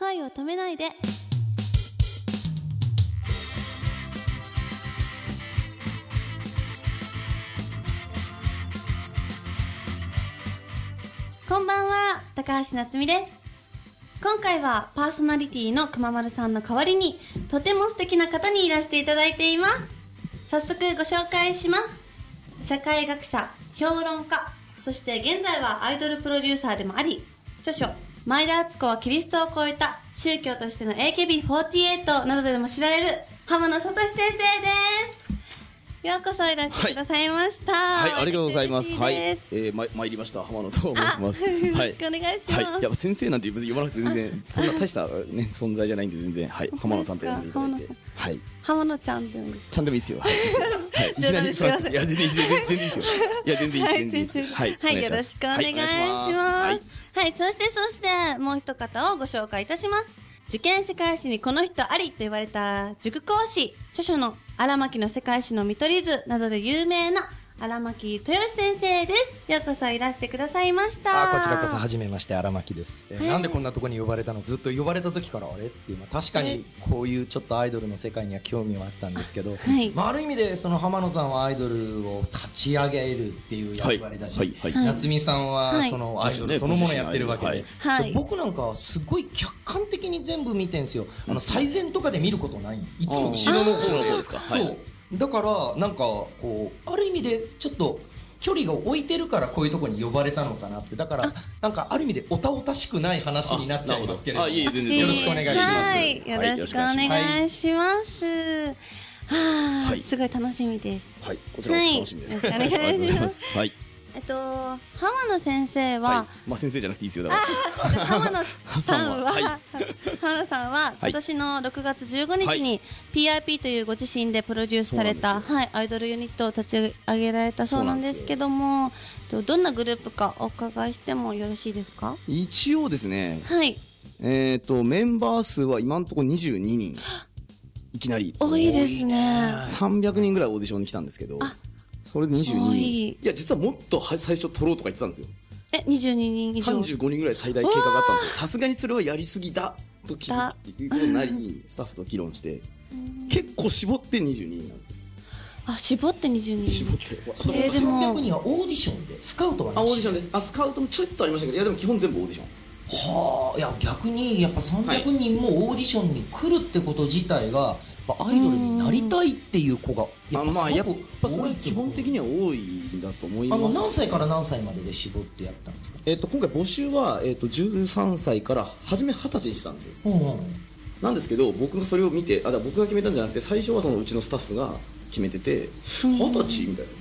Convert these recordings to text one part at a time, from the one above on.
恋を止めないで。こんばんは、高橋夏実です。今回はパーソナリティのくままるさんの代わりにとても素敵な方にいらしていただいています。早速ご紹介します。社会学者、評論家、そして現在はアイドルプロデューサーでもあり、著書前田敦子はキリストを超えた宗教としての AKB48 などでも知られる浜野聡先生です。ようこそいらっしゃいくださいました。はい、はい、ありがとうございます。はい、参りました、浜野と申します。よろしくお願いします。はいはい、いや先生なんて別に呼ばなくて全然そんな大した、ね、存在じゃないんで全然、はい、浜野さんと呼んでいただいて、はい、浜野ちゃんってちゃんでもいいですよ。はいはい、いきなりすいません。いや全然いいですよ。いや全然いいです。はい、よろしくお願いします。はい、そしてもう一方をご紹介いたします。受験世界史にこの人ありと言われた塾講師、著書の荒牧の世界史の見取り図などで有名な荒牧豊義先生です。ようこそいらしてくださいました。あ、こちらこそ初めまして、荒牧です。はい、なんでこんなとこに呼ばれたの、ずっと呼ばれた時からあれっていう、確かにこういうちょっとアイドルの世界には興味はあったんですけど、はい、ある意味でその浜野さんはアイドルを立ち上げるっていう役割だし、はいはいはい、夏実さんはそのアイドルそのものやってるわけで、はいはい、僕なんかはすごい客観的に全部見てんですよ。最前とかで見ることない、いつも後ろの方ですか。そう、はい、だからなんかこうある意味でちょっと距離が置いてるからこういうところに呼ばれたのかなって、だからなんかある意味でおたおたしくない話になっちゃいますけれども、よろしくお願いします。はい、よろしくお願いします。はい、すごい楽しみです。はい、こちらも楽しみです。はい、よろしくお願いします。はい、浜野先生は、はい、先生じゃなくていいですよ。だから浜野さんは、浜野さんは今年の6月15日に PIP というご自身でプロデュースされた、はい、アイドルユニットを立ち上げられたそうなんですけども、どんなグループかお伺いしてもよろしいですか。一応ですね、はい、メンバー数は今のところ22人いきなり多いですね。300人ぐらいオーディションに来たんですけど、それで22人。いや実はもっと最初取ろうとか言ってたんですよ。22人以上35人ぐらい最大経過があったんですけど、さすがにそれはやりすぎだと気づきということになり、スタッフと議論して結構絞って22人なんです。あ、絞って22人、絞って300人はオーディションで、スカウトはなし。あ、オーディションです。あ、スカウトもちょっとありましたけど、いやでも基本全部オーディション。はあ、いや逆にやっぱ300人もオーディションに来るってこと自体が、アイドルになりたいっていう子がやっぱすごく多い、基本的には多いんだと思います。何歳から何歳までで絞ってやったんですか。今回募集は、13歳から初め20歳にしたんですよ。なんですけど僕がそれを見て、だから僕が決めたんじゃなくて、最初はそのうちのスタッフが決めてて、20歳みたいな、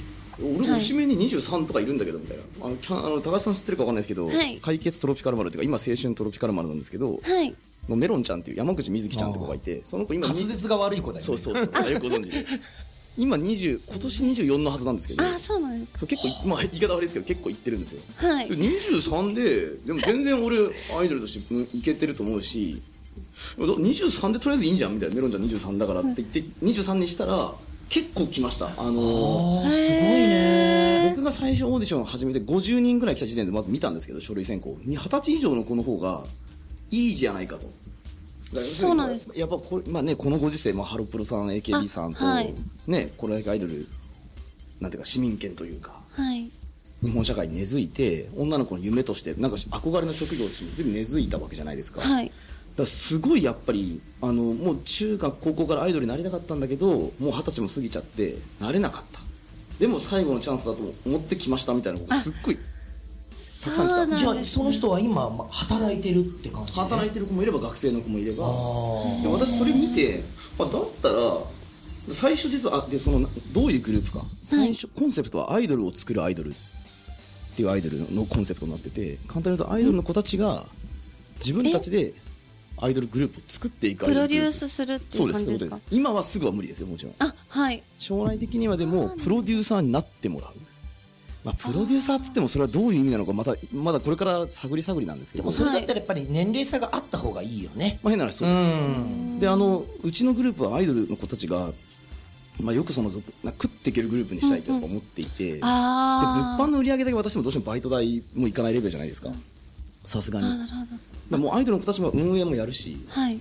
俺後目に23とかいるんだけどみたいな、高橋さん知ってるか分かんないですけど、はい、解決トロピカル丸というか今青春トロピカル丸なんですけど、はい、のメロンちゃんっていう山口みずきちゃんって子がいて、その子今滑舌が悪い子だよね。そうそうそう、よくご存知で今今年24のはずなんですけど、あ、そうなんです。結構、言い方悪いですけど結構いってるんですよ。はい、23でも全然俺アイドルとしていけてると思うし、23でとりあえずいいんじゃんみたいな、メロンちゃん23だからって言って23にしたら結構来ました。すごいね。僕が最初オーディション始めて50人ぐらい来た時点でまず見たんですけど、書類選考20歳以上の子の方がいいじゃないかと。そうなんです。やっぱこれ、このご時世、ハロプロさん AKB さんと、はい、これだけアイドルなんていうか市民権というか、はい、日本社会に根付いて女の子の夢としてなんか憧れの職業として随分根付いたわけじゃないですか。はい、だすごいやっぱりもう中学高校からアイドルになりたかったんだけど、もう20歳も過ぎちゃってなれなかった、でも最後のチャンスだと思ってきましたみたいなことすっごいたくさん来た。じゃあその人は今働いてるって感じで、働いてる子もいれば学生の子もいれば、で私それ見て、だったら最初実はそのどういうグループか、最初コンセプトはアイドルを作るアイドルっていうアイドルのコンセプトになってて、簡単に言うとアイドルの子たちが自分たちでアイドルグループを作っていく、プロデュースするっていう感じですか。そうです。今はすぐは無理ですよ、もちろん。はい、将来的にはでもプロデューサーになってもらう、プロデューサーって言ってもそれはどういう意味なのかまだこれから探りなんですけど、でもそれだったらやっぱり年齢差があった方がいいよね。変な話。そうです。でうちのグループはアイドルの子たちが、よくその食っていけるグループにしたいと思っていて、で物販の売り上げだけ私もどうしてもバイト代もいかないレベルじゃないですか。さすがに。あ、なるほど。もうアイドルの子たちも運営もやるし、はい、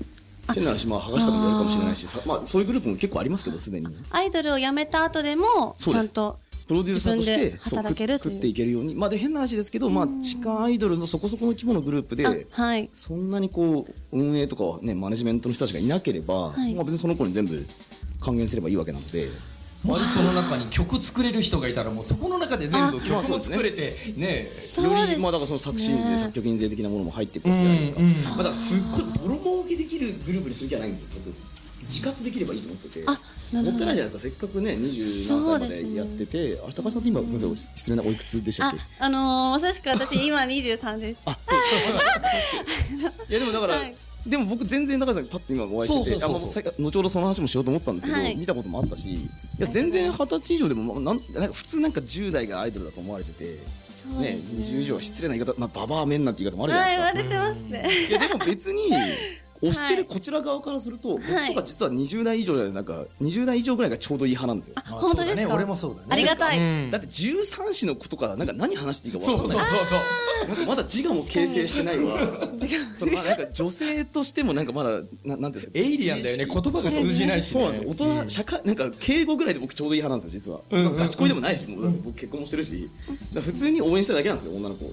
変な話、まあ、剥がしたことやるかもしれないし、まあ、そういうグループも結構ありますけど、すでにアイドルを辞めた後でもちゃんとプロデューサーとして働けるという、食っていけるように、まあ、で変な話ですけど、まあ、地下アイドルのそこそこの規模のグループで、はい、そんなにこう運営とか、ね、マネジメントの人たちがいなければ、はい、まあ、別にその子に全部還元すればいいわけなので、まずその中に曲作れる人がいたら、もうそこの中で全部曲も作れて、ね、より、まあ、だからその作詞で作曲印税的なものも入ってくるじゃないですか、まあ、だからすっごいボロ儲けできるグループにする気はないんですよ。自活できればいいと思ってて、もったいないじゃないですか。せっかくね、27歳までやってて、ね、あれ高橋さんって今、失礼なおいくつでしたっけ？まさしく私今23です。あ、いやでもだから、はい、でも僕全然高橋さんパッと今お会いしてて、後ほどその話もしようと思ってたんですけど、はい、見たこともあったし、いや全然20歳以上でもなんか普通なんか10代がアイドルだと思われてて、そうですね、20以上は失礼な言い方、まあ、ババアメンなって言い方もあるじゃないですか。はい、言われてますね。いやでも別に押してるこちら側からすると、僕とか実は20代以上じゃない、なんか20代以上ぐらいがちょうどいい派なんですよ。あ、本当ですか？俺もそうだね。ありがたい。だって13子の子とか、なんか何話していいか分からない。そう。なんかまだ自我も形成してないわ。そのなんか女性としてもなんかまだなんていうエイリアンだよね。言葉が通じないし。そうなんですよ。大人社会なんか敬語ぐらいで僕ちょうどいい派なんですよ実は。ガチ恋でもないし、もう僕結婚もしてるし、普通に応援してるだけなんですよ女の子。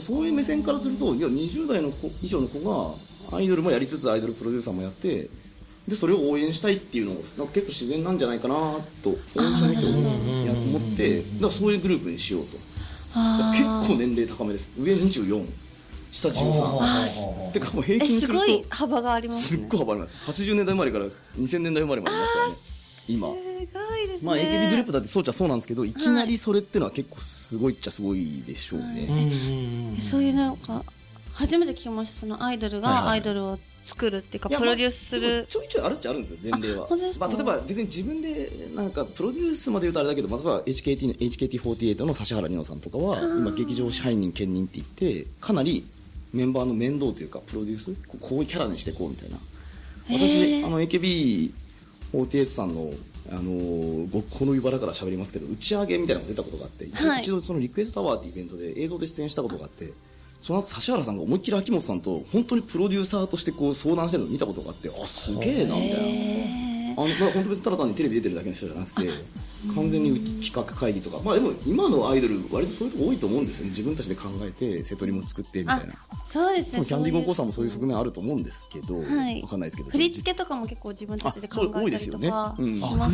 そういう目線からすると、いや20代の子以上の子がアイドルもやりつつアイドルプロデューサーもやって、でそれを応援したいっていうのも結構自然なんじゃないかなと、応援したいと思って、だからそういうグループにしようと。結構年齢高めです。上24、下13ってか、もう平均するとすごい幅がありますね。すっごい幅あります。80年代生まれから2000年代生まれまでいますからね今。まあ、AKB グループだってそうっちゃそうなんですけど、いきなりそれってのは結構すごいっちゃすごいでしょうね、はい、そういうなんか初めて聞きました。そのアイドルがアイドルを作るっていうか、プロデュースする、まあ、ちょいちょいあるっちゃあるんですよ前例は。まあ、例えば別に自分でなんかプロデュースまで言うとあれだけど、まずは HKT48 の指原莉乃さんとかは今劇場支配人兼任って言って、かなりメンバーの面倒というかプロデュース、こういうキャラにしてこうみたいな。私AKB48 さんのこの茨から喋りますけど、打ち上げみたいなのが出たことがあって、一度そのリクエストタワーってイベントで映像で出演したことがあって、その後指原さんが思いっきり秋元さんと本当にプロデューサーとしてこう相談してるのを見たことがあって、あ、すげえなみたいな。本当別にただ単にテレビ出てるだけの人じゃなくて、完全に企画会議とか、まあでも今のアイドル割とそういうとこ多いと思うんですよね。自分たちで考えてセトリも作ってみたいな。そうですね。キャンディーゴーゴーさんもそういう側面あると思うんですけど、はい、わかんないですけど、振り付けとかも結構自分たちで考えたりとか多いですよね。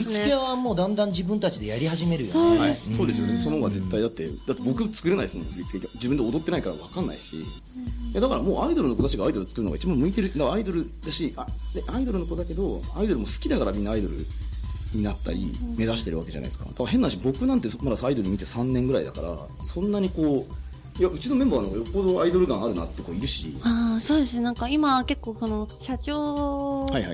振り付けはもうだんだん自分たちでやり始めるよね。そうですね、はい、そうですよね。その方が絶対、だって僕作れないですもん振り付け。自分で踊ってないからわかんないし、だからもうアイドルの子たちがアイドル作るのが一番向いてる。だからアイドルだし、アイドルの子だけどアイドルも好きだからみんなアイドルになったり目指してるわけじゃないですか。だから変な話、僕なんてまだアイドル見て3年ぐらいだから、そんなにこう、いやうちのメンバーの方がよっぽどアイドル感あるなって子いるし。あ、そうですね。なんか今結構この社長をアイ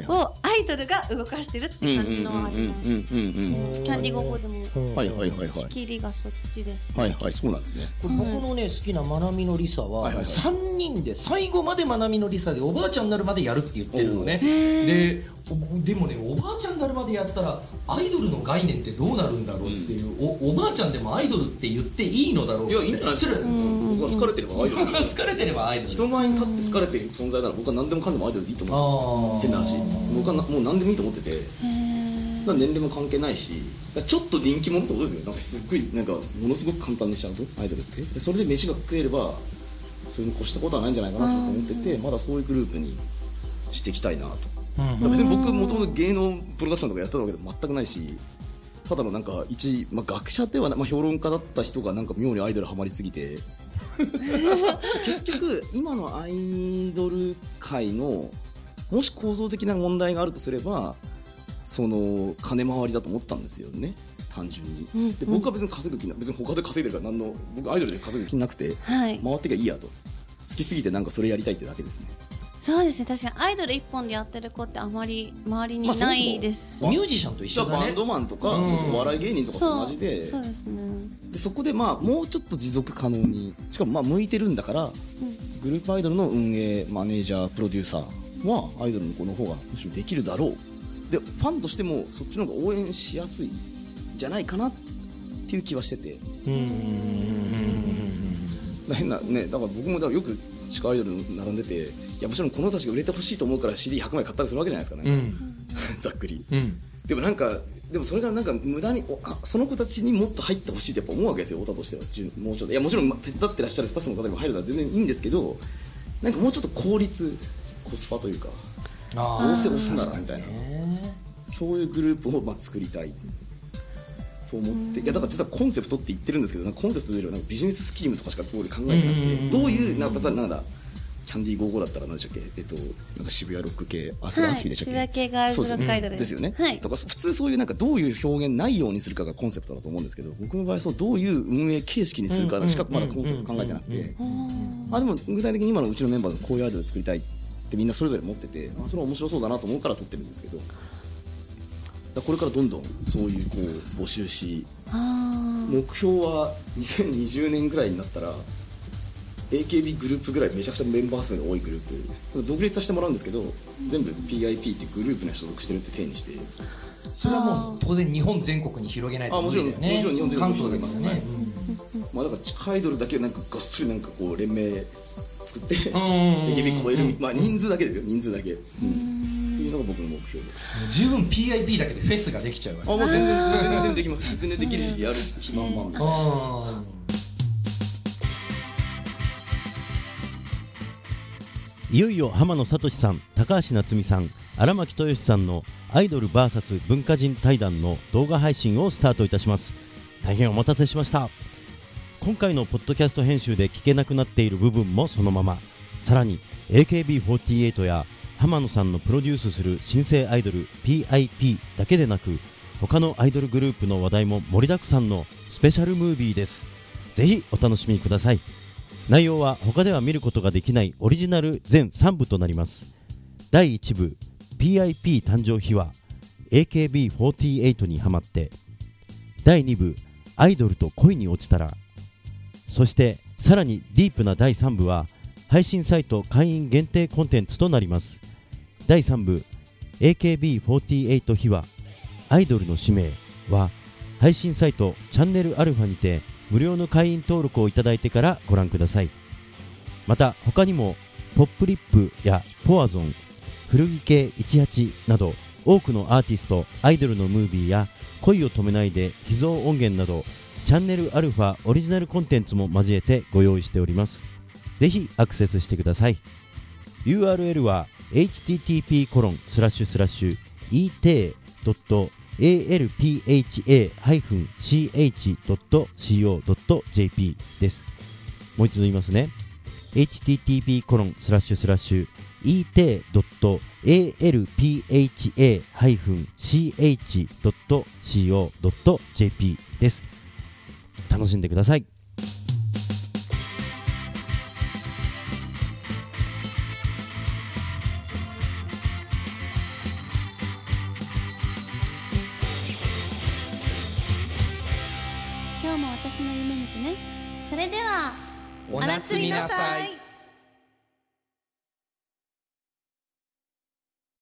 ドルが動かしてるって感じのあります。キャンディーゴーゴーでも、はいはいはいはい、仕切りがそっちですね。はいはい、そうなんですね。これ僕のね、好きなまなみのりさは3人で最後までまなみのりさでおばあちゃんになるまでやるって言ってるのね。でもね、おばあちゃんになるまでやったらアイドルの概念ってどうなるんだろうっていう、おばあちゃんでもアイドルって言っていいのだろうって。いや、いいんじゃないですか。僕は好かれてればアイドル好かれてればアイドル、人前に立って好かれてる存在なら僕は何でもかんでもアイドルでいいと思うんですよ。変な話、僕はもう何でもいいと思ってて、年齢も関係ないし、ちょっと人気者ってことですよね。なんかすっごい、なんかものすごく簡単にしちゃうとアイドルって、それで飯が食えればそれに越したことはないんじゃないかなと思ってて、まだそういうグループにしていきたいなと。別に僕もともと芸能プロダクションとかやってたわけでも全くないし、ただのなんかまあ、学者ではない、まあ、評論家だった人がなんか妙にアイドルハマりすぎて結局今のアイドル界のもし構造的な問題があるとすれば、その金回りだと思ったんですよね、単純に。で、僕は別に稼ぐ気な、別に他で稼いでるから何の、僕アイドルで稼ぐ気なくて、はい、回ってきゃいいやと、好きすぎてなんかそれやりたいってだけですね。そうですね、確かにアイドル一本でやってる子ってあまり周りにないです。ミュージシャンと一緒だね。バンドマンとか、お笑い芸人とかと同じで、 そうですね。でそこで、まあ、もうちょっと持続可能に、しかもまあ向いてるんだから、グループアイドルの運営、マネージャー、プロデューサーはアイドルの子の方がむしろできるだろう、でファンとしてもそっちの方が応援しやすいんじゃないかなっていう気はしてて、変なね、だから僕もだからよく地下アイドル並んでて、いやもちろんこの人たちが売れてほしいと思うから CD100 枚買ったりするわけじゃないですかね、うん、ざっくり、うん、でもなんかでもそれがなんか無駄にその子たちにもっと入ってほしいってやっぱ思うわけですよ、太田としては。もうちょっと、いやもちろん手伝ってらっしゃるスタッフの方にも入るのは全然いいんですけど、なんかもうちょっと効率コスパというか、どうせ押すならみたいな、そういうグループをまあ作りたいと思って、いやだから実はコンセプトって言ってるんですけど、なんかコンセプトというよりはビジネススキームとかしか考えてなくて、どういうなんかなんだキャンディー55だったら何でしたっけ、なんか渋谷ロック系、あ、それアスキーでしたっけ、渋谷系ガールズロックアイドルですよね、はい、とか普通そういうなんかどういう表現ないようにするかがコンセプトだと思うんですけど、僕の場合そうどういう運営形式にするかしかまだコンセプト考えてなくて、あでも具体的に今のうちのメンバーのこういうアイドルを作りたいってみんなそれぞれ持ってて、それは面白そうだなと思うから撮ってるんですけど、これからどんどんそういうこう募集し、目標は2020年ぐらいになったら AKB グループぐらいめちゃくちゃメンバー数が多いグループ独立させてもらうんですけど、全部 PIP ってグループに所属してるって定にして、それはもう当然日本全国に広げないと無理だよね。もちろん日本全国に広げますね、まあ、だから地下アイドルだけなんかがっつりなんかこう連盟作って AKB 超える、まあ人数だけですよ、人数だけ、うんのが僕の目標です。十分 PIP だけでフェスができちゃうわけ、ね、もう全然できます、全然できるし、やるし、暇もある。いよいよ浜野聡さん、高橋夏実さん、荒牧豊さんのアイドル VS 文化人対談の動画配信をスタートいたします。大変お待たせしました。今回のポッドキャスト編集で聞けなくなっている部分もそのまま、さらに AKB48 や浜野さんのプロデュースする新生アイドル PIP だけでなく、他のアイドルグループの話題も盛りだくさんのスペシャルムービーです。ぜひお楽しみください。内容は他では見ることができないオリジナル全3部となります。第1部 PIP 誕生秘話 AKB48 にハマって、第2部アイドルと恋に落ちたら、そしてさらにディープな第3部は配信サイト会員限定コンテンツとなります。第3部 AKB48 秘話アイドルの使命は配信サイトチャンネルアルファにて無料の会員登録をいただいてからご覧ください。また他にもポップリップやポアゾン、古着系18など多くのアーティスト、アイドルのムービーや恋を止めないで秘蔵音源などチャンネルアルファオリジナルコンテンツも交えてご用意しております。ぜひアクセスしてください。 URL は http://et.alpha-ch.co.jp です。もう一度言いますね。 http://et.alpha-ch.co.jp です。楽しんでください。今日も私の夢見てね。それではおなつみなさい。